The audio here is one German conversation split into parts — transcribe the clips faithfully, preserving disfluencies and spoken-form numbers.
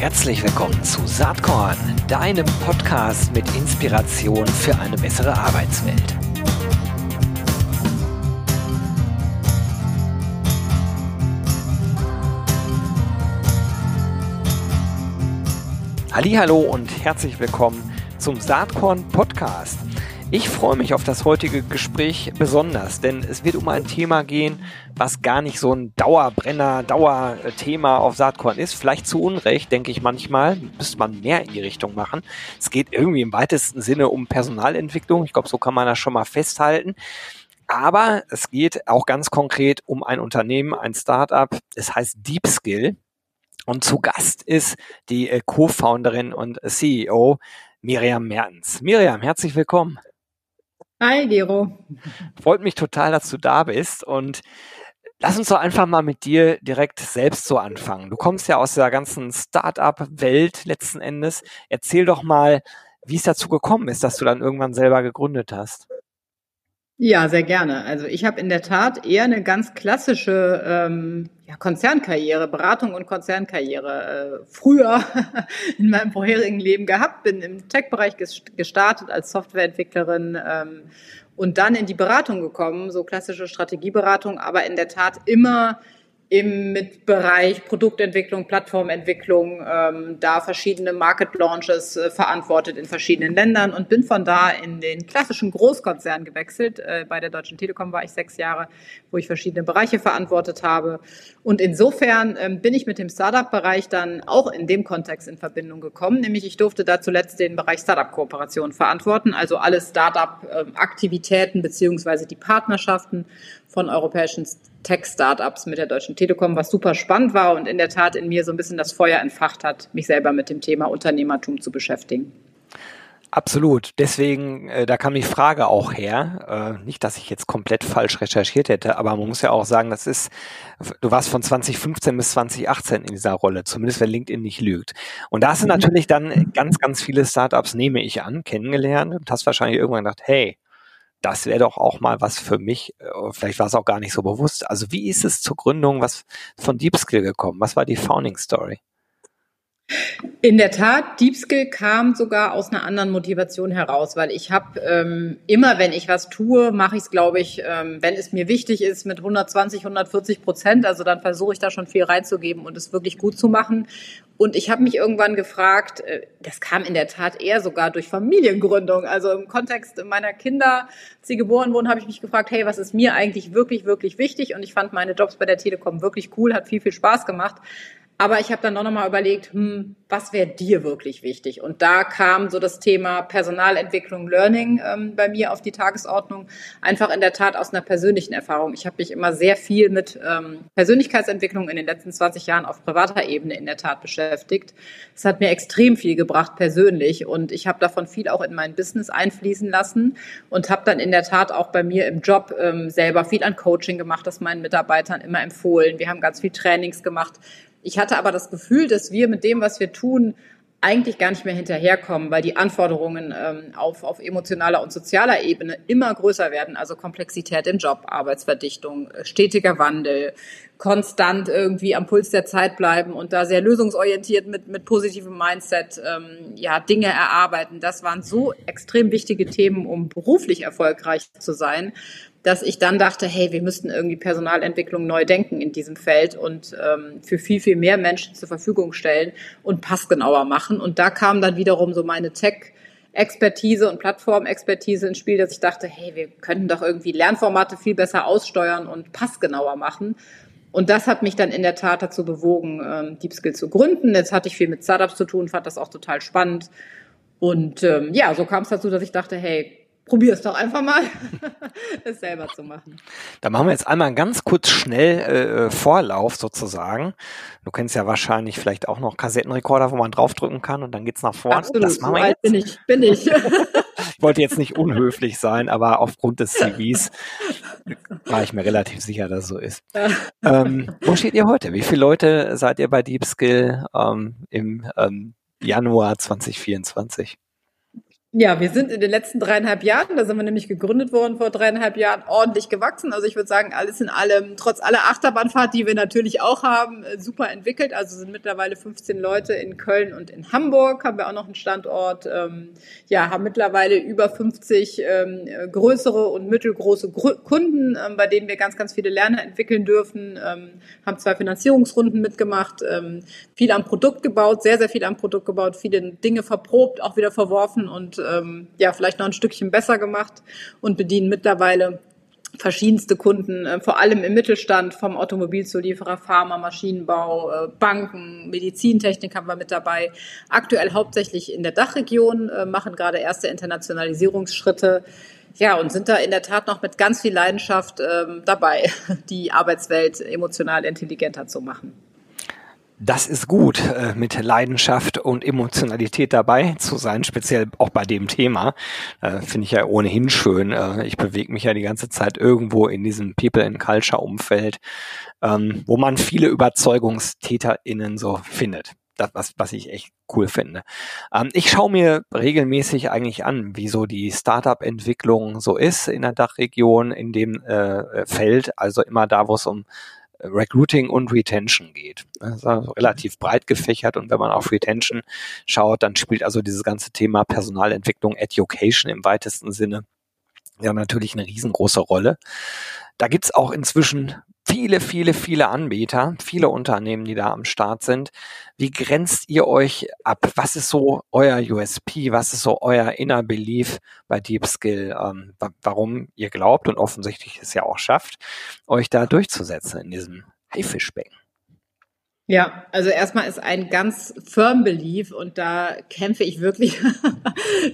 Herzlich willkommen zu Saatkorn, deinem Podcast mit Inspiration für eine bessere Arbeitswelt. Hallihallo und herzlich willkommen zum Saatkorn Podcast. Ich freue mich auf das heutige Gespräch besonders, denn es wird um ein Thema gehen, was gar nicht so ein Dauerbrenner, Dauerthema auf Saatkorn ist. Vielleicht zu Unrecht, denke ich manchmal, müsste man mehr in die Richtung machen. Es geht irgendwie im weitesten Sinne um Personalentwicklung. Ich glaube, so kann man das schon mal festhalten. Aber es geht auch ganz konkret um ein Unternehmen, ein Startup. Es heißt DeepSkill. Und zu Gast ist die Co-Founderin und C E O Miriam Mertens. Miriam, herzlich willkommen. Hi, Gero. Freut mich total, dass du da bist, und lass uns doch einfach mal mit dir direkt selbst so anfangen. Du kommst ja aus der ganzen Start-up-Welt letzten Endes. Erzähl doch mal, wie es dazu gekommen ist, dass du dann irgendwann selber gegründet hast. Ja, sehr gerne. Also ich habe in der Tat eher eine ganz klassische ähm, ja, Konzernkarriere, Beratung und Konzernkarriere äh, früher in meinem vorherigen Leben gehabt. Bin im Tech-Bereich gestartet als Softwareentwicklerin ähm, und dann in die Beratung gekommen, so klassische Strategieberatung, aber in der Tat immer im mit Bereich Produktentwicklung, Plattformentwicklung, ähm, da verschiedene Market Launches äh, verantwortet in verschiedenen Ländern, und bin von da in den klassischen Großkonzern gewechselt. Äh, bei der Deutschen Telekom war ich sechs Jahre, wo ich verschiedene Bereiche verantwortet habe. Und insofern ähm, bin ich mit dem Startup-Bereich dann auch in dem Kontext in Verbindung gekommen, nämlich ich durfte da zuletzt den Bereich Startup-Kooperation verantworten, also alle Startup-Aktivitäten beziehungsweise die Partnerschaften von europäischen Tech-Startups mit der Deutschen Telekom, was super spannend war und in der Tat in mir so ein bisschen das Feuer entfacht hat, mich selber mit dem Thema Unternehmertum zu beschäftigen. Absolut. Deswegen, äh, da kam die Frage auch her. Äh, nicht, dass ich jetzt komplett falsch recherchiert hätte, aber man muss ja auch sagen, das ist, du warst von zwanzig fünfzehn bis zwanzig achtzehn in dieser Rolle, zumindest wenn LinkedIn nicht lügt. Und da hast du natürlich dann ganz, ganz viele Startups, nehme ich an, kennengelernt und hast wahrscheinlich irgendwann gedacht, hey, das wäre doch auch mal was für mich. Vielleicht war es auch gar nicht so bewusst. Also wie ist es zur Gründung was von DeepSkill gekommen? Was war die Founding Story? In der Tat, DeepSkill kam sogar aus einer anderen Motivation heraus, weil ich habe ähm, immer, wenn ich was tue, mache ich es, glaube ich, ähm, wenn es mir wichtig ist, mit hundertzwanzig, hundertvierzig Prozent. Also dann versuche ich da schon viel reinzugeben und es wirklich gut zu machen. Und ich habe mich irgendwann gefragt, das kam in der Tat eher sogar durch Familiengründung. Also im Kontext meiner Kinder, als sie geboren wurden, habe ich mich gefragt, hey, was ist mir eigentlich wirklich, wirklich wichtig? Und ich fand meine Jobs bei der Telekom wirklich cool, hat viel, viel Spaß gemacht. Aber ich habe dann noch mal überlegt, hm, was wäre dir wirklich wichtig? Und da kam so das Thema Personalentwicklung, Learning ähm, bei mir auf die Tagesordnung. Einfach in der Tat aus einer persönlichen Erfahrung. Ich habe mich immer sehr viel mit ähm, Persönlichkeitsentwicklung in den letzten zwanzig Jahren auf privater Ebene in der Tat beschäftigt. Es hat mir extrem viel gebracht persönlich, und ich habe davon viel auch in mein Business einfließen lassen und habe dann in der Tat auch bei mir im Job ähm, selber viel an Coaching gemacht, das meinen Mitarbeitern immer empfohlen. Wir haben ganz viel Trainings gemacht. Ich hatte aber das Gefühl, dass wir mit dem, was wir tun, eigentlich gar nicht mehr hinterherkommen, weil die Anforderungen ähm, auf, auf emotionaler und sozialer Ebene immer größer werden. Also Komplexität im Job, Arbeitsverdichtung, stetiger Wandel, konstant irgendwie am Puls der Zeit bleiben und da sehr lösungsorientiert mit, mit positivem Mindset ähm, ja, Dinge erarbeiten. Das waren so extrem wichtige Themen, um beruflich erfolgreich zu sein, dass ich dann dachte, hey, wir müssten irgendwie Personalentwicklung neu denken in diesem Feld und ähm, für viel, viel mehr Menschen zur Verfügung stellen und passgenauer machen. Und da kam dann wiederum so meine Tech-Expertise und Plattform-Expertise ins Spiel, dass ich dachte, hey, wir könnten doch irgendwie Lernformate viel besser aussteuern und passgenauer machen. Und das hat mich dann in der Tat dazu bewogen, ähm, DeepSkill zu gründen. Jetzt hatte ich viel mit Startups zu tun, fand das auch total spannend. Und ähm, ja, so kam es dazu, dass ich dachte, hey, probier es doch einfach mal, es selber zu machen. Da machen wir jetzt einmal ganz kurz schnell äh, Vorlauf sozusagen. Du kennst ja wahrscheinlich vielleicht auch noch Kassettenrekorder, wo man draufdrücken kann und dann geht's nach vorne. Absolut, das machen wir jetzt. bin ich, bin ich. Ich wollte jetzt nicht unhöflich sein, aber aufgrund des C Vs war ich mir relativ sicher, dass es so ist. Ähm, wo steht ihr heute? Wie viele Leute seid ihr bei DeepSkill ähm, im ähm, Januar zwanzig vierundzwanzig? Ja, wir sind in den letzten dreieinhalb Jahren, da sind wir nämlich gegründet worden vor dreieinhalb Jahren, ordentlich gewachsen. Also ich würde sagen, alles in allem, trotz aller Achterbahnfahrt, die wir natürlich auch haben, super entwickelt. Also sind mittlerweile fünfzehn Leute in Köln und in Hamburg, haben wir auch noch einen Standort. Ähm, ja, haben mittlerweile über fünfzig ähm, größere und mittelgroße Gru- Kunden, ähm, bei denen wir ganz, ganz viele Lerner entwickeln dürfen. Ähm, haben zwei Finanzierungsrunden mitgemacht, ähm, viel am Produkt gebaut, sehr, sehr viel am Produkt gebaut, viele Dinge verprobt, auch wieder verworfen und Ähm, ja, vielleicht noch ein Stückchen besser gemacht und bedienen mittlerweile verschiedenste Kunden, äh, vor allem im Mittelstand, vom Automobilzulieferer, Pharma, Maschinenbau, äh, Banken, Medizintechnik haben wir mit dabei. Aktuell hauptsächlich in der DACH-Region, äh, machen gerade erste Internationalisierungsschritte. Ja, und sind da in der Tat noch mit ganz viel Leidenschaft äh, dabei, die Arbeitswelt emotional intelligenter zu machen. Das ist gut, mit Leidenschaft und Emotionalität dabei zu sein, speziell auch bei dem Thema. Äh, finde ich ja ohnehin schön. Äh, ich bewege mich ja die ganze Zeit irgendwo in diesem People-and-Culture-Umfeld, ähm, wo man viele ÜberzeugungstäterInnen so findet. Das, was, was ich echt cool finde. Ähm, ich schaue mir regelmäßig eigentlich an, wie so die Startup-Entwicklung so ist in der DACH-Region, in dem äh, Feld, also immer da, wo es um Recruiting und Retention geht. Das ist also relativ breit gefächert, und wenn man auf Retention schaut, dann spielt also dieses ganze Thema Personalentwicklung, Education im weitesten Sinne ja natürlich eine riesengroße Rolle. Da gibt's auch inzwischen viele, viele, viele Anbieter, viele Unternehmen, die da am Start sind. Wie grenzt ihr euch ab? Was ist so euer U S P? Was ist so euer Inner Belief bei DeepSkill? Ähm, warum ihr glaubt und offensichtlich es ja auch schafft, euch da durchzusetzen in diesem Haifischbecken? Ja, also erstmal ist ein ganz firm Belief, und da kämpfe ich wirklich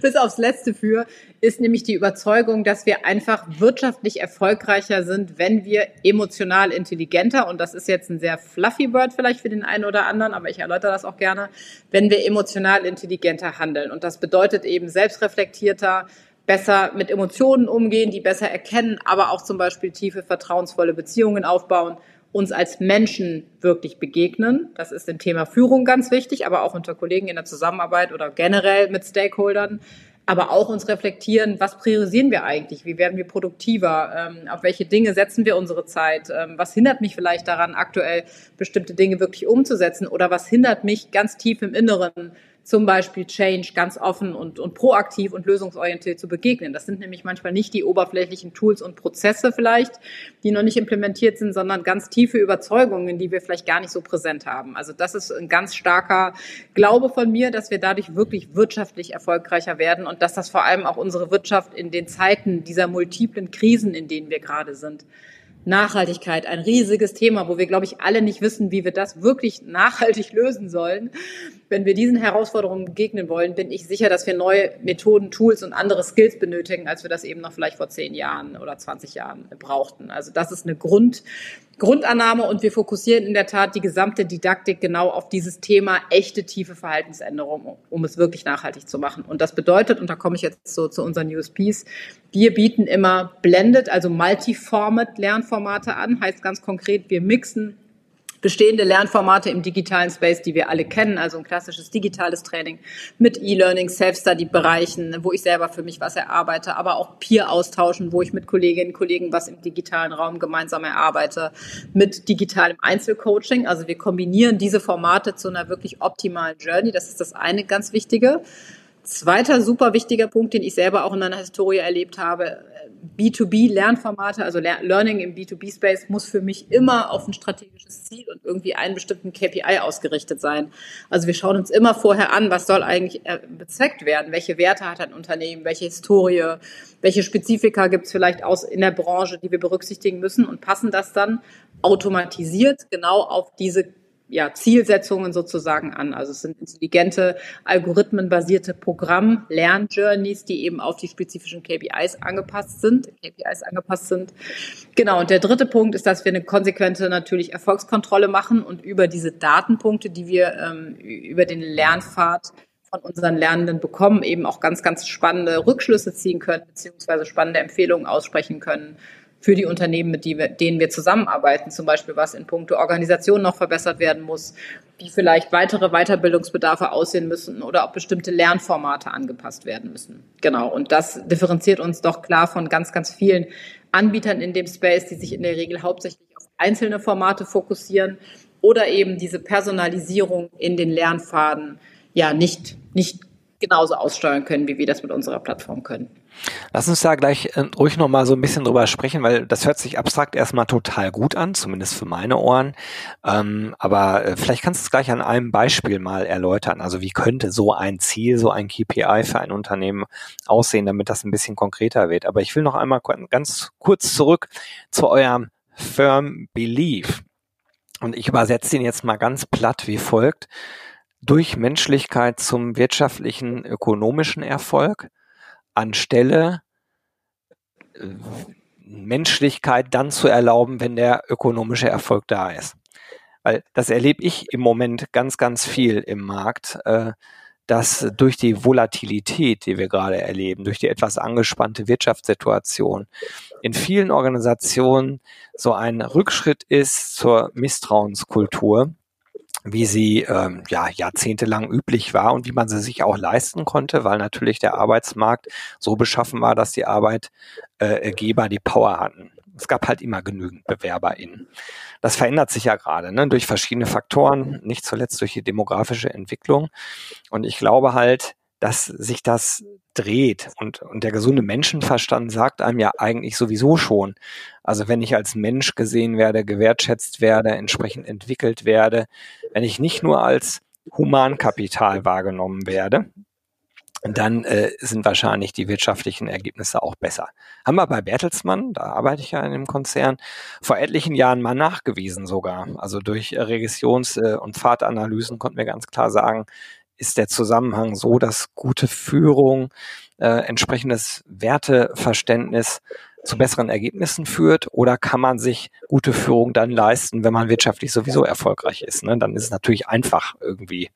bis aufs Letzte für, ist nämlich die Überzeugung, dass wir einfach wirtschaftlich erfolgreicher sind, wenn wir emotional intelligenter, und das ist jetzt ein sehr fluffy Word vielleicht für den einen oder anderen, aber ich erläutere das auch gerne, wenn wir emotional intelligenter handeln. Und das bedeutet eben selbstreflektierter, besser mit Emotionen umgehen, die besser erkennen, aber auch zum Beispiel tiefe, vertrauensvolle Beziehungen aufbauen, uns als Menschen wirklich begegnen. Das ist im Thema Führung ganz wichtig, aber auch unter Kollegen in der Zusammenarbeit oder generell mit Stakeholdern. Aber auch uns reflektieren, was priorisieren wir eigentlich? Wie werden wir produktiver? Ähm, auf welche Dinge setzen wir unsere Zeit? Ähm, was hindert mich vielleicht daran, aktuell bestimmte Dinge wirklich umzusetzen? Oder was hindert mich ganz tief im Inneren, zum Beispiel Change ganz offen und, und proaktiv und lösungsorientiert zu begegnen. Das sind nämlich manchmal nicht die oberflächlichen Tools und Prozesse vielleicht, die noch nicht implementiert sind, sondern ganz tiefe Überzeugungen, die wir vielleicht gar nicht so präsent haben. Also das ist ein ganz starker Glaube von mir, dass wir dadurch wirklich wirtschaftlich erfolgreicher werden und dass das vor allem auch unsere Wirtschaft in den Zeiten dieser multiplen Krisen, in denen wir gerade sind, Nachhaltigkeit, ein riesiges Thema, wo wir, glaube ich, alle nicht wissen, wie wir das wirklich nachhaltig lösen sollen. Wenn wir diesen Herausforderungen begegnen wollen, bin ich sicher, dass wir neue Methoden, Tools und andere Skills benötigen, als wir das eben noch vielleicht vor zehn Jahren oder zwanzig Jahren brauchten. Also das ist eine Grund, Grundannahme, und wir fokussieren in der Tat die gesamte Didaktik genau auf dieses Thema echte, tiefe Verhaltensänderung, um es wirklich nachhaltig zu machen. Und das bedeutet, und da komme ich jetzt so zu unseren U S Ps, wir bieten immer blended, also multi-format Lernformate an, heißt ganz konkret, wir mixen bestehende Lernformate im digitalen Space, die wir alle kennen, also ein klassisches digitales Training mit E-Learning, Self-Study-Bereichen, wo ich selber für mich was erarbeite, aber auch Peer-Austauschen, wo ich mit Kolleginnen und Kollegen was im digitalen Raum gemeinsam erarbeite, mit digitalem Einzelcoaching. Also wir kombinieren diese Formate zu einer wirklich optimalen Journey. Das ist das eine ganz Wichtige. Zweiter super wichtiger Punkt, den ich selber auch in meiner Historie erlebt habe, B zwei B Lernformate, also Learning im B zwei B Space, muss für mich immer auf ein strategisches Ziel und irgendwie einen bestimmten K P I ausgerichtet sein. Also wir schauen uns immer vorher an, was soll eigentlich bezweckt werden, welche Werte hat ein Unternehmen, welche Historie, welche Spezifika gibt es vielleicht aus in der Branche, die wir berücksichtigen müssen, und passen das dann automatisiert genau auf diese Ja, Zielsetzungen sozusagen an. Also es sind intelligente, algorithmenbasierte Programm-Lern-Journeys, die eben auf die spezifischen K P Is angepasst sind. K P Is angepasst sind. Genau, und der dritte Punkt ist, dass wir eine konsequente natürlich Erfolgskontrolle machen und über diese Datenpunkte, die wir ähm, über den Lernpfad von unseren Lernenden bekommen, eben auch ganz, ganz spannende Rückschlüsse ziehen können, beziehungsweise spannende Empfehlungen aussprechen können für die Unternehmen, mit denen wir zusammenarbeiten, zum Beispiel was in puncto Organisation noch verbessert werden muss, wie vielleicht weitere Weiterbildungsbedarfe aussehen müssen oder ob bestimmte Lernformate angepasst werden müssen. Genau, und das differenziert uns doch klar von ganz, ganz vielen Anbietern in dem Space, die sich in der Regel hauptsächlich auf einzelne Formate fokussieren oder eben diese Personalisierung in den Lernpfaden ja nicht, nicht genauso aussteuern können, wie wir das mit unserer Plattform können. Lass uns da gleich äh, ruhig noch mal so ein bisschen drüber sprechen, weil das hört sich abstrakt erstmal total gut an, zumindest für meine Ohren. Ähm, aber äh, vielleicht kannst du es gleich an einem Beispiel mal erläutern. Also wie könnte so ein Ziel, so ein K P I für ein Unternehmen aussehen, damit das ein bisschen konkreter wird. Aber ich will noch einmal ganz kurz zurück zu eurem Firm Belief. Und ich übersetze ihn jetzt mal ganz platt wie folgt. Durch Menschlichkeit zum wirtschaftlichen, ökonomischen Erfolg anstelle äh, Menschlichkeit dann zu erlauben, wenn der ökonomische Erfolg da ist. Weil das erlebe ich im Moment ganz, ganz viel im Markt, äh, dass durch die Volatilität, die wir gerade erleben, durch die etwas angespannte Wirtschaftssituation in vielen Organisationen so ein Rückschritt ist zur Misstrauenskultur, wie sie ähm, ja jahrzehntelang üblich war und wie man sie sich auch leisten konnte, weil natürlich der Arbeitsmarkt so beschaffen war, dass die Arbeitgeber die Power hatten. Es gab halt immer genügend BewerberInnen. Das verändert sich ja gerade, ne, durch verschiedene Faktoren, nicht zuletzt durch die demografische Entwicklung. Und ich glaube halt, dass sich das dreht und, und der gesunde Menschenverstand sagt einem ja eigentlich sowieso schon. Also wenn ich als Mensch gesehen werde, gewertschätzt werde, entsprechend entwickelt werde, wenn ich nicht nur als Humankapital wahrgenommen werde, dann äh, sind wahrscheinlich die wirtschaftlichen Ergebnisse auch besser. Haben wir bei Bertelsmann, da arbeite ich ja in dem Konzern, vor etlichen Jahren mal nachgewiesen sogar. Also durch Regressions- und Pfadanalysen konnten wir ganz klar sagen, ist der Zusammenhang so, dass gute Führung, äh, entsprechendes Werteverständnis zu besseren Ergebnissen führt? Oder kann man sich gute Führung dann leisten, wenn man wirtschaftlich sowieso erfolgreich ist? Ne? Dann ist es natürlich einfach, irgendwie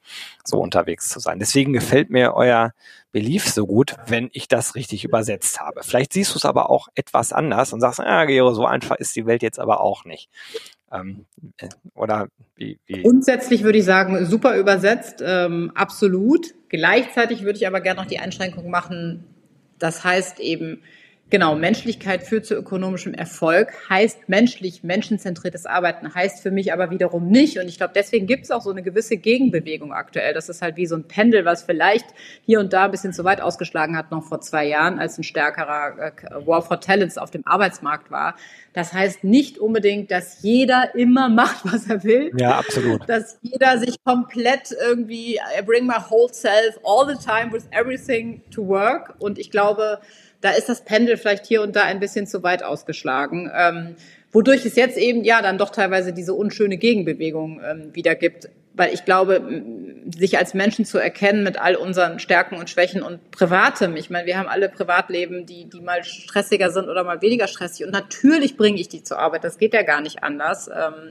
so unterwegs zu sein. Deswegen gefällt mir euer Belief so gut, wenn ich das richtig übersetzt habe. Vielleicht siehst du es aber auch etwas anders und sagst, ah, Gero, so einfach ist die Welt jetzt aber auch nicht. Ähm, oder wie, wie? Grundsätzlich würde ich sagen, super übersetzt, ähm, absolut. Gleichzeitig würde ich aber gerne noch die Einschränkung machen, das heißt eben, genau, Menschlichkeit führt zu ökonomischem Erfolg, heißt menschlich, menschenzentriertes Arbeiten, heißt für mich aber wiederum nicht. Und ich glaube, deswegen gibt es auch so eine gewisse Gegenbewegung aktuell. Das ist halt wie so ein Pendel, was vielleicht hier und da ein bisschen zu weit ausgeschlagen hat, noch vor zwei Jahren, als ein stärkerer War for Talents auf dem Arbeitsmarkt war. Das heißt nicht unbedingt, dass jeder immer macht, was er will. Ja, absolut. Dass jeder sich komplett irgendwie, I bring my whole self all the time with everything to work. Und ich glaube, da ist das Pendel vielleicht hier und da ein bisschen zu weit ausgeschlagen, ähm, wodurch es jetzt eben ja dann doch teilweise diese unschöne Gegenbewegung ähm, wieder gibt, weil ich glaube, sich als Menschen zu erkennen mit all unseren Stärken und Schwächen und Privatem, ich meine, wir haben alle Privatleben, die die mal stressiger sind oder mal weniger stressig und natürlich bringe ich die zur Arbeit, das geht ja gar nicht anders. Ähm,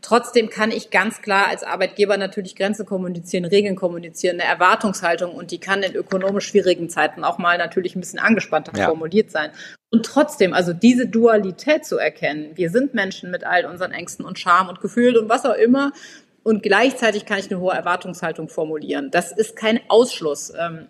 Trotzdem kann ich ganz klar als Arbeitgeber natürlich Grenzen kommunizieren, Regeln kommunizieren, eine Erwartungshaltung und die kann in ökonomisch schwierigen Zeiten auch mal natürlich ein bisschen angespannter ja. formuliert sein. Und trotzdem, also diese Dualität zu erkennen, wir sind Menschen mit all unseren Ängsten und Scham und Gefühlen und was auch immer und gleichzeitig kann ich eine hohe Erwartungshaltung formulieren. Das ist kein Ausschluss ähm,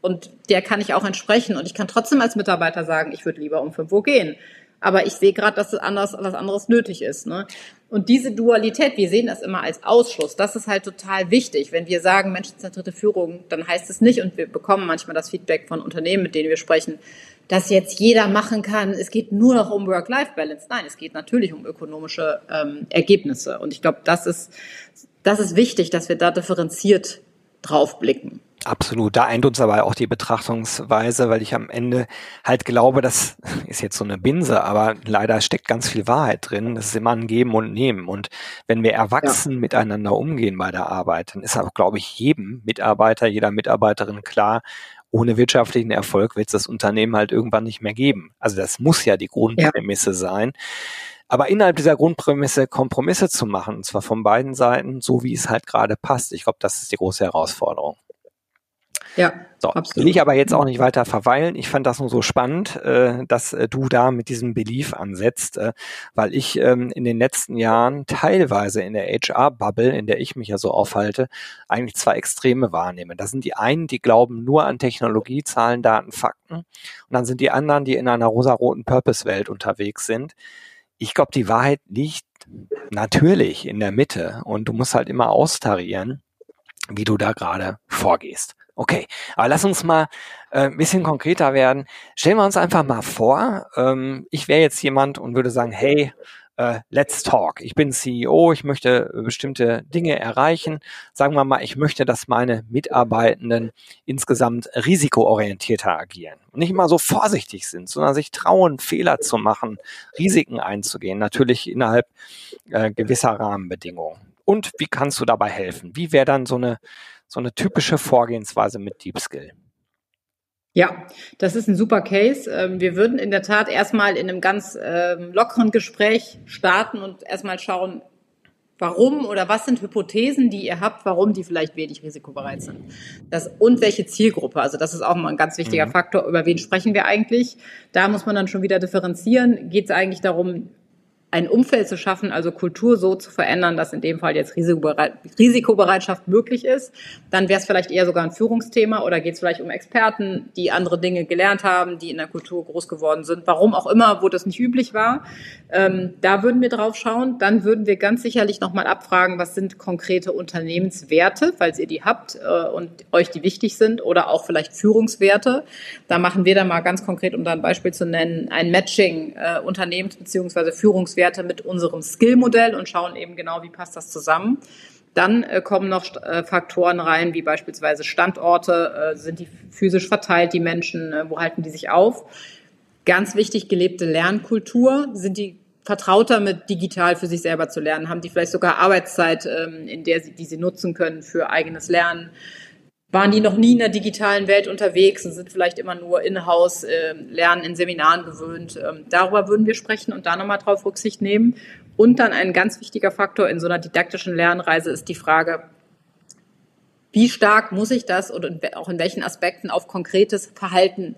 und der kann ich auch entsprechen und ich kann trotzdem als Mitarbeiter sagen, ich würde lieber um fünf Uhr gehen. Aber ich sehe gerade, dass es anders, was anderes nötig ist. Ne? Und diese Dualität, wir sehen das immer als Ausschluss, das ist halt total wichtig. Wenn wir sagen, menschenzentrierte Führung, dann heißt es nicht, und wir bekommen manchmal das Feedback von Unternehmen, mit denen wir sprechen, dass jetzt jeder machen kann, es geht nur noch um Work-Life-Balance. Nein, es geht natürlich um ökonomische ähm, Ergebnisse. Und ich glaube, das ist, das ist wichtig, dass wir da differenziert drauf blicken. Absolut, da eint uns aber auch die Betrachtungsweise, weil ich am Ende halt glaube, das ist jetzt so eine Binse, aber leider steckt ganz viel Wahrheit drin. Das ist immer ein Geben und Nehmen. Und wenn wir erwachsen ja. miteinander umgehen bei der Arbeit, dann ist auch, glaube ich, jedem Mitarbeiter, jeder Mitarbeiterin klar, ohne wirtschaftlichen Erfolg wird es das Unternehmen halt irgendwann nicht mehr geben. Also das muss ja die Grundprämisse ja. sein. Aber innerhalb dieser Grundprämisse Kompromisse zu machen, und zwar von beiden Seiten, so wie es halt gerade passt. Ich glaube, das ist die große Herausforderung. Ja, so, absolut. Will ich aber jetzt auch nicht weiter verweilen. Ich fand das nur so spannend, äh, dass äh, du da mit diesem Belief ansetzt, äh, weil ich ähm, in den letzten Jahren teilweise in der H R-Bubble, in der ich mich ja so aufhalte, eigentlich zwei Extreme wahrnehme. Das sind die einen, die glauben nur an Technologie, Zahlen, Daten, Fakten. Und dann sind die anderen, die in einer rosaroten Purpose-Welt unterwegs sind. Ich glaube, die Wahrheit liegt natürlich in der Mitte und du musst halt immer austarieren, wie du da gerade vorgehst. Okay, aber lass uns mal äh, ein bisschen konkreter werden. Stellen wir uns einfach mal vor, ähm, ich wäre jetzt jemand und würde sagen, hey, äh, let's talk. Ich bin C E O, ich möchte bestimmte Dinge erreichen. Sagen wir mal, ich möchte, dass meine Mitarbeitenden insgesamt risikoorientierter agieren und nicht immer so vorsichtig sind, sondern sich trauen, Fehler zu machen, Risiken einzugehen, natürlich innerhalb äh, gewisser Rahmenbedingungen. Und wie kannst du dabei helfen? Wie wäre dann so eine, so eine typische Vorgehensweise mit DeepSkill? Ja, das ist ein super Case. Wir würden in der Tat erstmal in einem ganz lockeren Gespräch starten und erstmal schauen, warum oder was sind Hypothesen, die ihr habt, warum die vielleicht wenig risikobereit sind. Das, und welche Zielgruppe, also das ist auch mal ein ganz wichtiger mhm. Faktor, über wen sprechen wir eigentlich. Da muss man dann schon wieder differenzieren. Geht es eigentlich darum, ein Umfeld zu schaffen, also Kultur so zu verändern, dass in dem Fall jetzt Risikobereitschaft möglich ist, dann wäre es vielleicht eher sogar ein Führungsthema oder geht es vielleicht um Experten, die andere Dinge gelernt haben, die in der Kultur groß geworden sind, warum auch immer, wo das nicht üblich war. Ähm, da würden wir drauf schauen. Dann würden wir ganz sicherlich nochmal abfragen, was sind konkrete Unternehmenswerte, falls ihr die habt äh, und euch die wichtig sind oder auch vielleicht Führungswerte. Da machen wir dann mal ganz konkret, um da ein Beispiel zu nennen, ein Matching äh, Unternehmens- bzw. Führungswerte mit unserem Skill-Modell und schauen eben genau, wie passt das zusammen. Dann äh, kommen noch äh, Faktoren rein, wie beispielsweise Standorte, äh, sind die physisch verteilt, die Menschen, äh, wo halten die sich auf? Ganz wichtig, gelebte Lernkultur, sind die vertrauter mit digital für sich selber zu lernen? Haben die vielleicht sogar Arbeitszeit, äh, in der sie, die sie nutzen können für eigenes Lernen? Waren die noch nie in der digitalen Welt unterwegs und sind vielleicht immer nur in-house äh, Lernen in Seminaren gewöhnt. Ähm, darüber würden wir sprechen und da nochmal drauf Rücksicht nehmen. Und dann ein ganz wichtiger Faktor in so einer didaktischen Lernreise ist die Frage, wie stark muss ich das und in, auch in welchen Aspekten auf konkretes Verhalten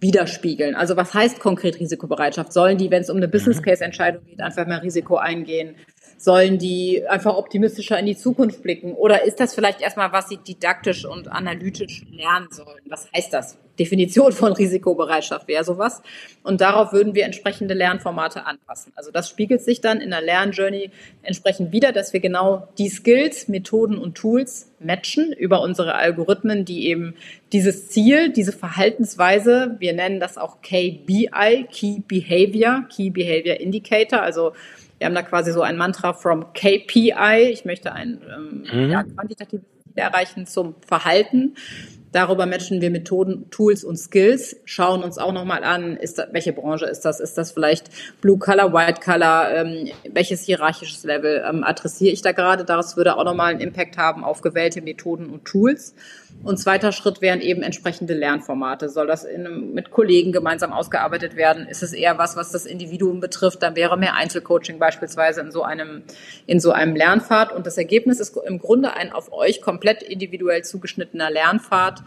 widerspiegeln. Also was heißt konkret Risikobereitschaft? Sollen die, wenn es um eine Business-Case-Entscheidung geht, einfach mehr Risiko eingehen? Sollen die einfach optimistischer in die Zukunft blicken? Oder ist das vielleicht erstmal, was sie didaktisch und analytisch lernen sollen? Was heißt das? Definition von Risikobereitschaft wäre sowas. Und darauf würden wir entsprechende Lernformate anpassen. Also das spiegelt sich dann in der Lernjourney entsprechend wieder, dass wir genau die Skills, Methoden und Tools matchen über unsere Algorithmen, die eben dieses Ziel, diese Verhaltensweise, wir nennen das auch K B I, Key Behaviour, Key Behaviour Indicator, also wir haben da quasi so ein Mantra from K P I, ich möchte ein ähm, mhm. ja, quantitatives Ziel erreichen zum Verhalten. Darüber matchen wir Methoden, Tools und Skills, schauen uns auch nochmal an, ist das, welche Branche ist das? Ist das vielleicht Blue Collar, White Collar? Ähm, welches hierarchisches Level ähm, adressiere ich da gerade? Daraus würde auch nochmal einen Impact haben auf gewählte Methoden und Tools. Und zweiter Schritt wären eben entsprechende Lernformate. Soll das in einem, mit Kollegen gemeinsam ausgearbeitet werden? Ist es eher was, was das Individuum betrifft? Dann wäre mehr Einzelcoaching beispielsweise in so einem, in so einem Lernpfad. Und das Ergebnis ist im Grunde ein auf euch komplett individuell zugeschnittener Lernpfad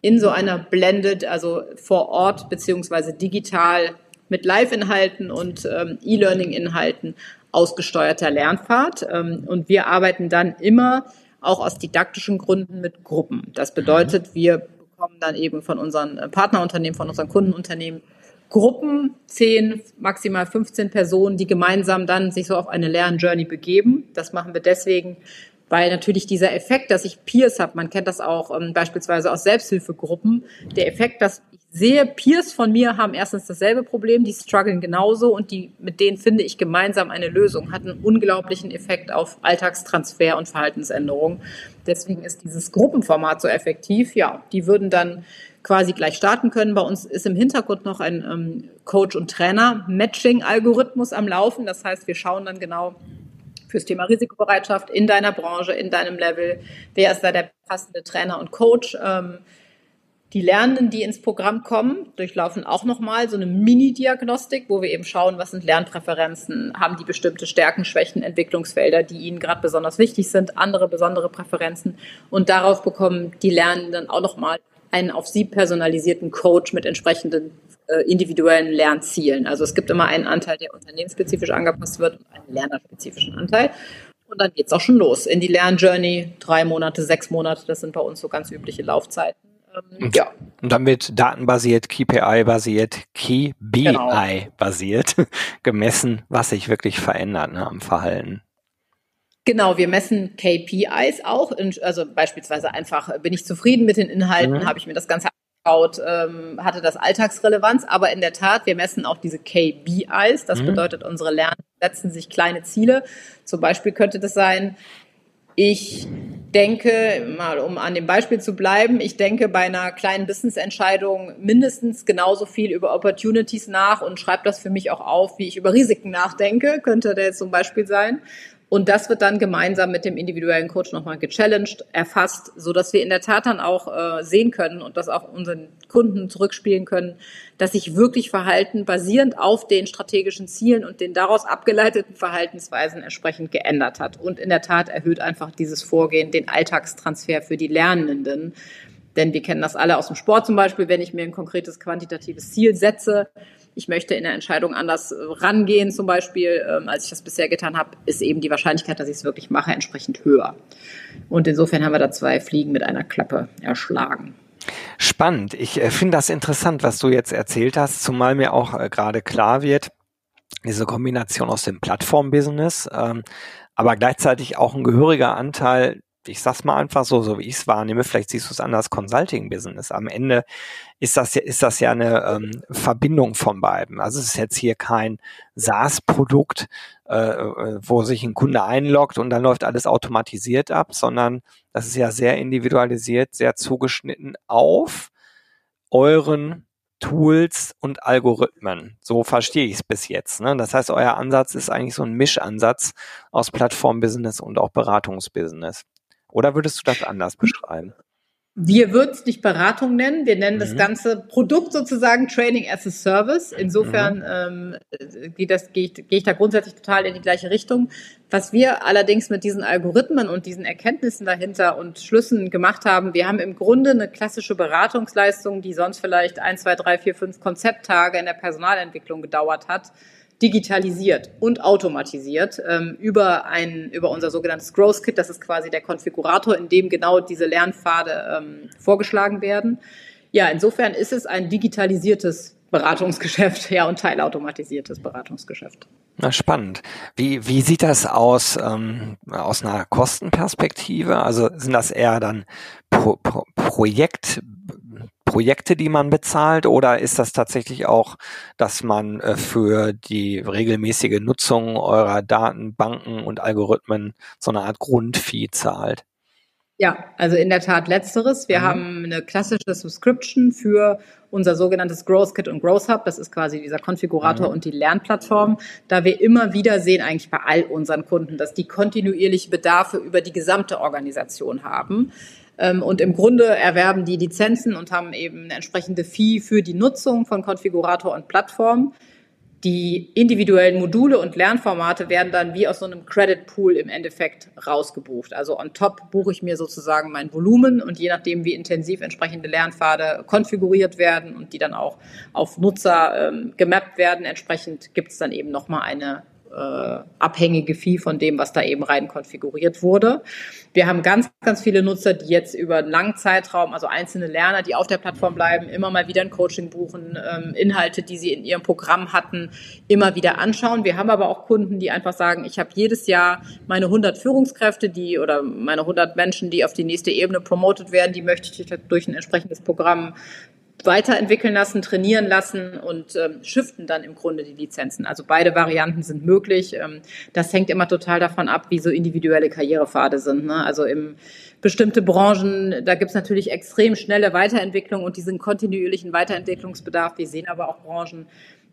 in so einer blended, also vor Ort beziehungsweise digital mit Live-Inhalten und ähm, E-Learning-Inhalten ausgesteuerter Lernpfad. Ähm, und wir arbeiten dann immer auch aus didaktischen Gründen mit Gruppen. Das bedeutet, wir bekommen dann eben von unseren Partnerunternehmen, von unseren Kundenunternehmen Gruppen, zehn, maximal fünfzehn Personen, die gemeinsam dann sich so auf eine Lernjourney begeben. Das machen wir deswegen, weil natürlich dieser Effekt, dass ich Peers habe, man kennt das auch ähm, beispielsweise aus Selbsthilfegruppen, der Effekt, dass ich sehe, Peers von mir haben erstens dasselbe Problem, die strugglen genauso und die mit denen finde ich gemeinsam eine Lösung, hat einen unglaublichen Effekt auf Alltagstransfer und Verhaltensänderung. Deswegen ist dieses Gruppenformat so effektiv. Ja, die würden dann quasi gleich starten können. Bei uns ist im Hintergrund noch ein ähm, Coach- und Trainer-Matching-Algorithmus am Laufen. Das heißt, wir schauen dann genau fürs Thema Risikobereitschaft in deiner Branche, in deinem Level. Wer ist da der passende Trainer und Coach? Ähm, Die Lernenden, die ins Programm kommen, durchlaufen auch nochmal so eine Mini-Diagnostik, wo wir eben schauen, was sind Lernpräferenzen, haben die bestimmte Stärken, Schwächen, Entwicklungsfelder, die ihnen gerade besonders wichtig sind, andere besondere Präferenzen. Und darauf bekommen die Lernenden auch nochmal einen auf sie personalisierten Coach mit entsprechenden äh, individuellen Lernzielen. Also es gibt immer einen Anteil, der unternehmensspezifisch angepasst wird und einen lernerspezifischen Anteil. Und dann geht's auch schon los in die Lernjourney, drei Monate, sechs Monate, das sind bei uns so ganz übliche Laufzeiten. Und, ja. Und dann wird datenbasiert, K P I-basiert, Key B I-basiert gemessen, was sich wirklich verändert, ne, am Verhalten. Genau, wir messen K P Is auch, in, also beispielsweise einfach, bin ich zufrieden mit den Inhalten, mhm. habe ich mir das Ganze angeschaut, ähm, hatte das Alltagsrelevanz, aber in der Tat, wir messen auch diese K B Is, das mhm. bedeutet, unsere Lerner setzen sich kleine Ziele, zum Beispiel könnte das sein, ich denke, mal um an dem Beispiel zu bleiben, ich denke bei einer kleinen Business-Entscheidung mindestens genauso viel über Opportunities nach und schreibe das für mich auch auf, wie ich über Risiken nachdenke, könnte der jetzt zum Beispiel sein. Und das wird dann gemeinsam mit dem individuellen Coach nochmal gechallenged, erfasst, sodass wir in der Tat dann auch äh, sehen können und das auch unseren Kunden zurückspielen können, dass sich wirklich Verhalten basierend auf den strategischen Zielen und den daraus abgeleiteten Verhaltensweisen entsprechend geändert hat. Und in der Tat erhöht einfach dieses Vorgehen den Alltagstransfer für die Lernenden. Denn wir kennen das alle aus dem Sport zum Beispiel, wenn ich mir ein konkretes quantitatives Ziel setze, ich möchte in der Entscheidung anders rangehen zum Beispiel, ähm, als ich das bisher getan habe, ist eben die Wahrscheinlichkeit, dass ich es wirklich mache, entsprechend höher. Und insofern haben wir da zwei Fliegen mit einer Klappe erschlagen. Spannend. Ich äh, finde das interessant, was du jetzt erzählt hast, zumal mir auch äh, gerade klar wird, diese Kombination aus dem Plattform-Business, ähm, aber gleichzeitig auch ein gehöriger Anteil, ich sag's mal einfach so, so wie ich es wahrnehme, vielleicht siehst du es anders, Consulting-Business. Am Ende ist das ja, ist das ja eine ähm, Verbindung von beiden. Also es ist jetzt hier kein SaaS-Produkt, äh, wo sich ein Kunde einloggt und dann läuft alles automatisiert ab, sondern das ist ja sehr individualisiert, sehr zugeschnitten auf euren Tools und Algorithmen. So verstehe ich es bis jetzt, ne? Das heißt, euer Ansatz ist eigentlich so ein Mischansatz aus Plattform-Business und auch Beratungsbusiness. Oder würdest du das anders beschreiben? Wir würden es nicht Beratung nennen. Wir nennen mhm. das ganze Produkt sozusagen Training as a Service. Insofern mhm. ähm, geht das, gehe ich, gehe ich da grundsätzlich total in die gleiche Richtung. Was wir allerdings mit diesen Algorithmen und diesen Erkenntnissen dahinter und Schlüssen gemacht haben, wir haben im Grunde eine klassische Beratungsleistung, die sonst vielleicht ein, zwei, drei, vier, fünf Konzepttage in der Personalentwicklung gedauert hat, digitalisiert und automatisiert ähm, über ein über unser sogenanntes Growth Kit, das ist quasi der Konfigurator, in dem genau diese Lernpfade ähm, vorgeschlagen werden. Ja, insofern ist es ein digitalisiertes Beratungsgeschäft, ja, und teilautomatisiertes Beratungsgeschäft. Na, spannend. Wie wie sieht das aus ähm, aus einer Kostenperspektive? Also sind das eher dann Pro, Pro, Projekt Projekte, die man bezahlt, oder ist das tatsächlich auch, dass man äh, für die regelmäßige Nutzung eurer Datenbanken und Algorithmen so eine Art Grundfee zahlt? Ja, also in der Tat Letzteres. Wir mhm. haben eine klassische Subscription für unser sogenanntes Growth Kit und Growth Hub. Das ist quasi dieser Konfigurator mhm. und die Lernplattform. Da wir immer wieder sehen, eigentlich bei all unseren Kunden, dass die kontinuierliche Bedarfe über die gesamte Organisation haben. Und im Grunde erwerben die Lizenzen und haben eben eine entsprechende Fee für die Nutzung von Konfigurator und Plattform. Die individuellen Module und Lernformate werden dann wie aus so einem Credit Pool im Endeffekt rausgebucht. Also on top buche ich mir sozusagen mein Volumen und je nachdem, wie intensiv entsprechende Lernpfade konfiguriert werden und die dann auch auf Nutzer ähm, gemappt werden, entsprechend gibt es dann eben nochmal eine Äh, abhängige Fee von dem, was da eben rein konfiguriert wurde. Wir haben ganz, ganz viele Nutzer, die jetzt über einen langen Zeitraum, also einzelne Lerner, die auf der Plattform bleiben, immer mal wieder ein Coaching buchen, ähm, Inhalte, die sie in ihrem Programm hatten, immer wieder anschauen. Wir haben aber auch Kunden, die einfach sagen, ich habe jedes Jahr meine hundert Führungskräfte, die oder meine hundert Menschen, die auf die nächste Ebene promotet werden, die möchte ich durch ein entsprechendes Programm weiterentwickeln lassen, trainieren lassen und ähm, shiften dann im Grunde die Lizenzen. Also beide Varianten sind möglich. Ähm, das hängt immer total davon ab, wie so individuelle Karrierepfade sind, ne? Also in bestimmte Branchen, da gibt es natürlich extrem schnelle Weiterentwicklung und diesen kontinuierlichen Weiterentwicklungsbedarf. Wir sehen aber auch Branchen,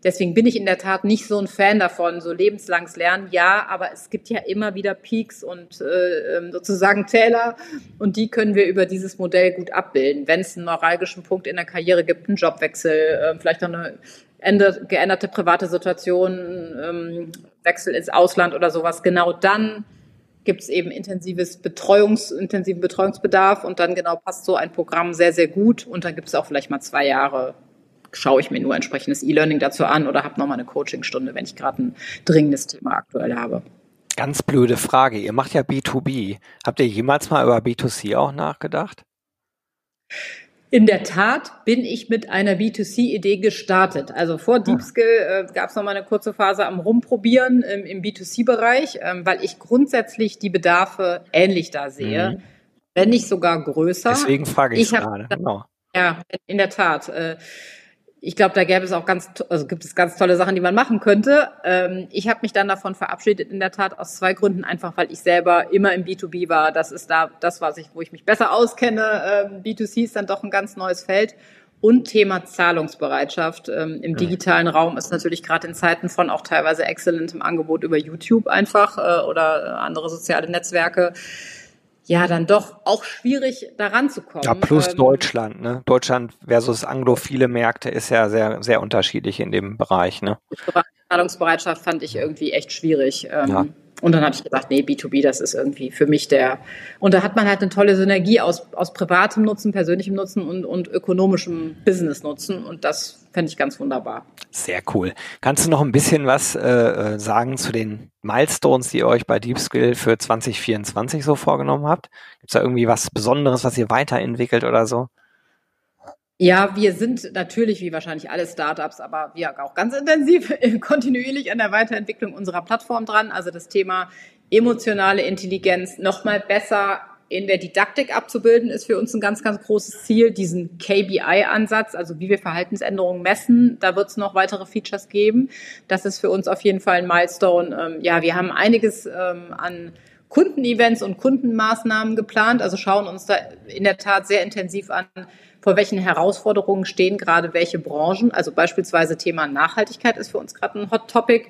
deswegen bin ich in der Tat nicht so ein Fan davon, so lebenslanges Lernen, ja, aber es gibt ja immer wieder Peaks und äh, sozusagen Täler und die können wir über dieses Modell gut abbilden. Wenn es einen neuralgischen Punkt in der Karriere gibt, einen Jobwechsel, äh, vielleicht noch eine ändert, geänderte private Situation, ähm, Wechsel ins Ausland oder sowas, genau dann gibt es eben intensives Betreuungs, intensiven Betreuungsbedarf und dann genau passt so ein Programm sehr, sehr gut und dann gibt es auch vielleicht mal zwei Jahre, schaue ich mir nur entsprechendes E-Learning dazu an oder habe nochmal eine Coachingstunde, wenn ich gerade ein dringendes Thema aktuell habe. Ganz blöde Frage. Ihr macht ja B zwei B. Habt ihr jemals mal über B zwei C auch nachgedacht? In der Tat bin ich mit einer B zwei C Idee gestartet. Also vor DeepSkill äh, gab es nochmal eine kurze Phase am Rumprobieren im, im B zwei C Bereich, ähm, weil ich grundsätzlich die Bedarfe ähnlich da sehe, mhm. wenn nicht sogar größer. Deswegen frage ich gerade. Genau. Ja, in der Tat. Äh, Ich glaube, da gäbe es auch ganz, also gibt es ganz tolle Sachen, die man machen könnte. Ähm, ich habe mich dann davon verabschiedet, in der Tat aus zwei Gründen. Einfach, weil ich selber immer im B zwei B war. Das ist da, das, was ich, wo ich mich besser auskenne. Ähm, B zwei C ist dann doch ein ganz neues Feld. Und Thema Zahlungsbereitschaft ähm, im digitalen Raum ist natürlich gerade in Zeiten von auch teilweise exzellentem Angebot über YouTube einfach äh, oder andere soziale Netzwerke. Ja, dann doch auch schwierig, da ranzukommen. Ja, plus ähm, Deutschland, ne? Deutschland versus anglophile Märkte ist ja sehr, sehr unterschiedlich in dem Bereich, ne? Zahlungsbereitschaft fand ich irgendwie echt schwierig. Ähm, ja. Und dann habe ich gesagt, nee, B zwei B, das ist irgendwie für mich der... Und da hat man halt eine tolle Synergie aus, aus privatem Nutzen, persönlichem Nutzen und, und ökonomischem Business-Nutzen. Und das fände ich ganz wunderbar. Sehr cool. Kannst du noch ein bisschen was äh, sagen zu den Milestones, die ihr euch bei DeepSkill für zwanzig vierundzwanzig so vorgenommen habt? Gibt es da irgendwie was Besonderes, was ihr weiterentwickelt oder so? Ja, wir sind natürlich, wie wahrscheinlich alle Startups, aber wir auch ganz intensiv, kontinuierlich an der Weiterentwicklung unserer Plattform dran. Also das Thema emotionale Intelligenz nochmal besser in der Didaktik abzubilden, ist für uns ein ganz, ganz großes Ziel. Diesen K B I Ansatz, also wie wir Verhaltensänderungen messen, da wird es noch weitere Features geben. Das ist für uns auf jeden Fall ein Milestone. Ja, wir haben einiges an Kundenevents und Kundenmaßnahmen geplant, also schauen uns da in der Tat sehr intensiv an, vor welchen Herausforderungen stehen gerade welche Branchen, also beispielsweise Thema Nachhaltigkeit ist für uns gerade ein Hot Topic,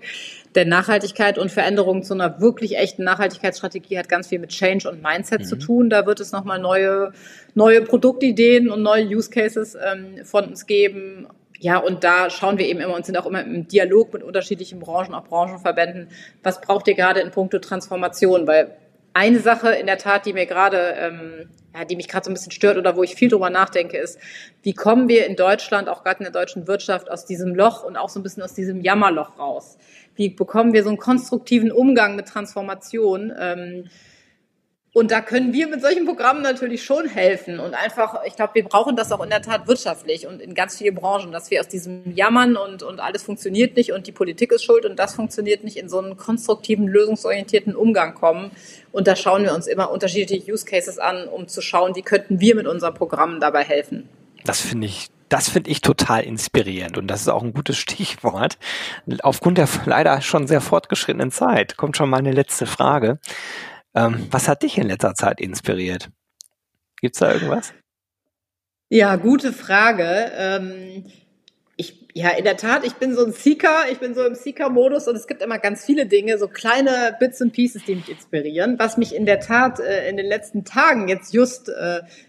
denn Nachhaltigkeit und Veränderungen zu einer wirklich echten Nachhaltigkeitsstrategie hat ganz viel mit Change und Mindset mhm. zu tun, da wird es nochmal neue, neue Produktideen und neue Use Cases ähm, von uns geben. Ja, und da schauen wir eben immer und sind auch immer im Dialog mit unterschiedlichen Branchen, auch Branchenverbänden, was braucht ihr gerade in puncto Transformation, weil eine Sache in der Tat, die mir gerade, ähm, ja, die mich gerade so ein bisschen stört oder wo ich viel drüber nachdenke, ist, wie kommen wir in Deutschland, auch gerade in der deutschen Wirtschaft, aus diesem Loch und auch so ein bisschen aus diesem Jammerloch raus? Wie bekommen wir so einen konstruktiven Umgang mit Transformation? Ähm, und da können wir mit solchen Programmen natürlich schon helfen und einfach, ich glaube, wir brauchen das auch in der Tat wirtschaftlich und in ganz vielen Branchen, dass wir aus diesem Jammern und, und alles funktioniert nicht und die Politik ist schuld und das funktioniert nicht in so einen konstruktiven, lösungsorientierten Umgang kommen. Und da schauen wir uns immer unterschiedliche Use Cases an, um zu schauen, wie könnten wir mit unseren Programmen dabei helfen. Das finde ich, das finde ich total inspirierend und das ist auch ein gutes Stichwort. Aufgrund der leider schon sehr fortgeschrittenen Zeit kommt schon meine letzte Frage. Was hat dich in letzter Zeit inspiriert? Gibt's da irgendwas? Ja, gute Frage. Ich, ja, in der Tat, ich bin so ein Seeker, ich bin so im Seeker-Modus und es gibt immer ganz viele Dinge, so kleine Bits und Pieces, die mich inspirieren. Was mich in der Tat in den letzten Tagen jetzt just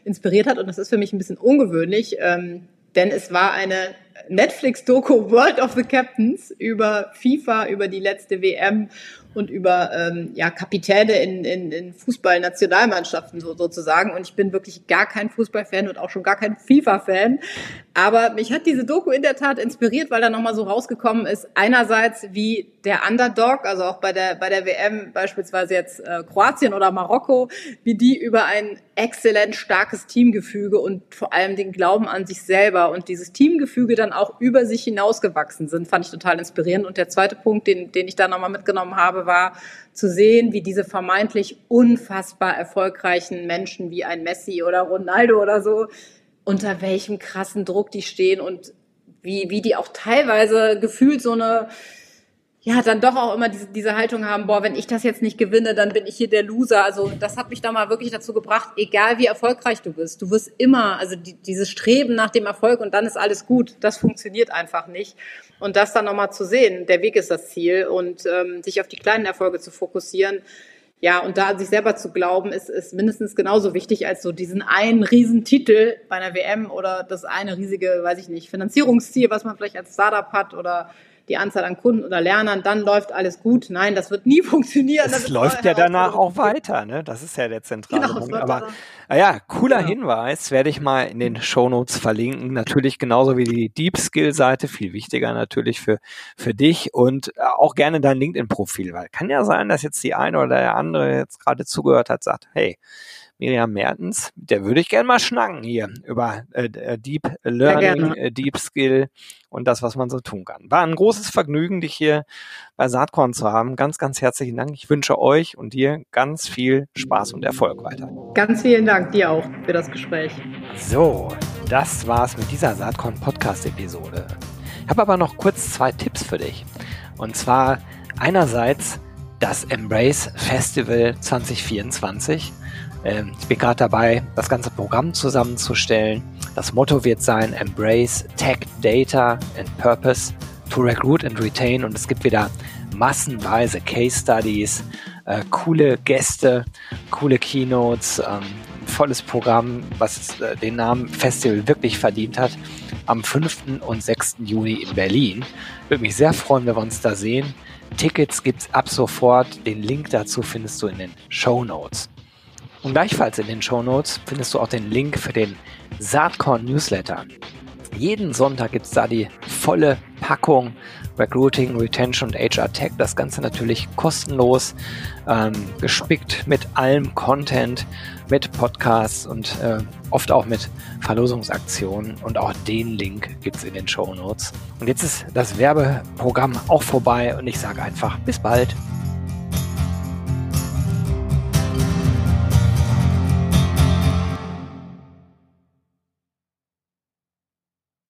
inspiriert hat, und das ist für mich ein bisschen ungewöhnlich, denn es war eine Netflix-Doku World of the Captains über FIFA, über die letzte W M und über ähm, ja, Kapitäne in, in, in Fußballnationalmannschaften so, sozusagen. Und ich bin wirklich gar kein Fußballfan und auch schon gar kein FIFA-Fan. Aber mich hat diese Doku in der Tat inspiriert, weil da nochmal so rausgekommen ist, einerseits wie der Underdog, also auch bei der, bei der W M beispielsweise jetzt äh, Kroatien oder Marokko, wie die über ein exzellent starkes Teamgefüge und vor allem den Glauben an sich selber und dieses Teamgefüge dann auch über sich hinausgewachsen sind, fand ich total inspirierend. Und der zweite Punkt, den, den ich da nochmal mitgenommen habe, war zu sehen, wie diese vermeintlich unfassbar erfolgreichen Menschen wie ein Messi oder Ronaldo oder so, unter welchem krassen Druck die stehen und wie, wie die auch teilweise gefühlt so eine, ja, dann doch auch immer diese, diese Haltung haben, boah, wenn ich das jetzt nicht gewinne, dann bin ich hier der Loser. Also das hat mich da mal wirklich dazu gebracht, egal wie erfolgreich du bist, du wirst immer, also die, dieses Streben nach dem Erfolg und dann ist alles gut, das funktioniert einfach nicht. Und das dann nochmal zu sehen, der Weg ist das Ziel und ähm, sich auf die kleinen Erfolge zu fokussieren, ja, und da an sich selber zu glauben, ist, ist mindestens genauso wichtig als so diesen einen riesen Titel bei einer W M oder das eine riesige, weiß ich nicht, Finanzierungsziel, was man vielleicht als Startup hat oder die Anzahl an Kunden oder Lernern, dann läuft alles gut. Nein, das wird nie funktionieren. Das läuft ja danach auch weiter, ne? Das ist ja der zentrale Punkt. Aber naja, cooler Hinweis, werde ich mal in den Shownotes verlinken. Natürlich genauso wie die DeepSkill-Seite, viel wichtiger natürlich für, für dich und auch gerne dein LinkedIn-Profil, weil kann ja sein, dass jetzt die eine oder der andere jetzt gerade zugehört hat, sagt, hey, Miriam Mertens, der würde ich gerne mal schnacken hier über äh, Deep Learning, äh, Deep Skill und das, was man so tun kann. War ein großes Vergnügen, dich hier bei Saatkorn zu haben. Ganz, ganz herzlichen Dank. Ich wünsche euch und dir ganz viel Spaß und Erfolg weiter. Ganz vielen Dank dir auch für das Gespräch. So, das war's mit dieser Saatkorn Podcast-Episode. Ich habe aber noch kurz zwei Tipps für dich. Und zwar einerseits das Embrace Festival zwanzig vierundzwanzig. Ich bin gerade dabei, das ganze Programm zusammenzustellen. Das Motto wird sein, Embrace Tech, Data and Purpose to Recruit and Retain. Und es gibt wieder massenweise Case Studies, äh, coole Gäste, coole Keynotes, ähm, volles Programm, was äh, den Namen Festival wirklich verdient hat, am fünften und sechsten Juni in Berlin. Würde mich sehr freuen, wenn wir uns da sehen. Tickets gibt's ab sofort. Den Link dazu findest du in den Shownotes. Und gleichfalls in den Shownotes findest du auch den Link für den Saatkorn-Newsletter. Jeden Sonntag gibt es da die volle Packung Recruiting, Retention und H R Tech. Das Ganze natürlich kostenlos, ähm, gespickt mit allem Content, mit Podcasts und äh, oft auch mit Verlosungsaktionen. Und auch den Link gibt es in den Shownotes. Und jetzt ist das Werbeprogramm auch vorbei und ich sage einfach bis bald.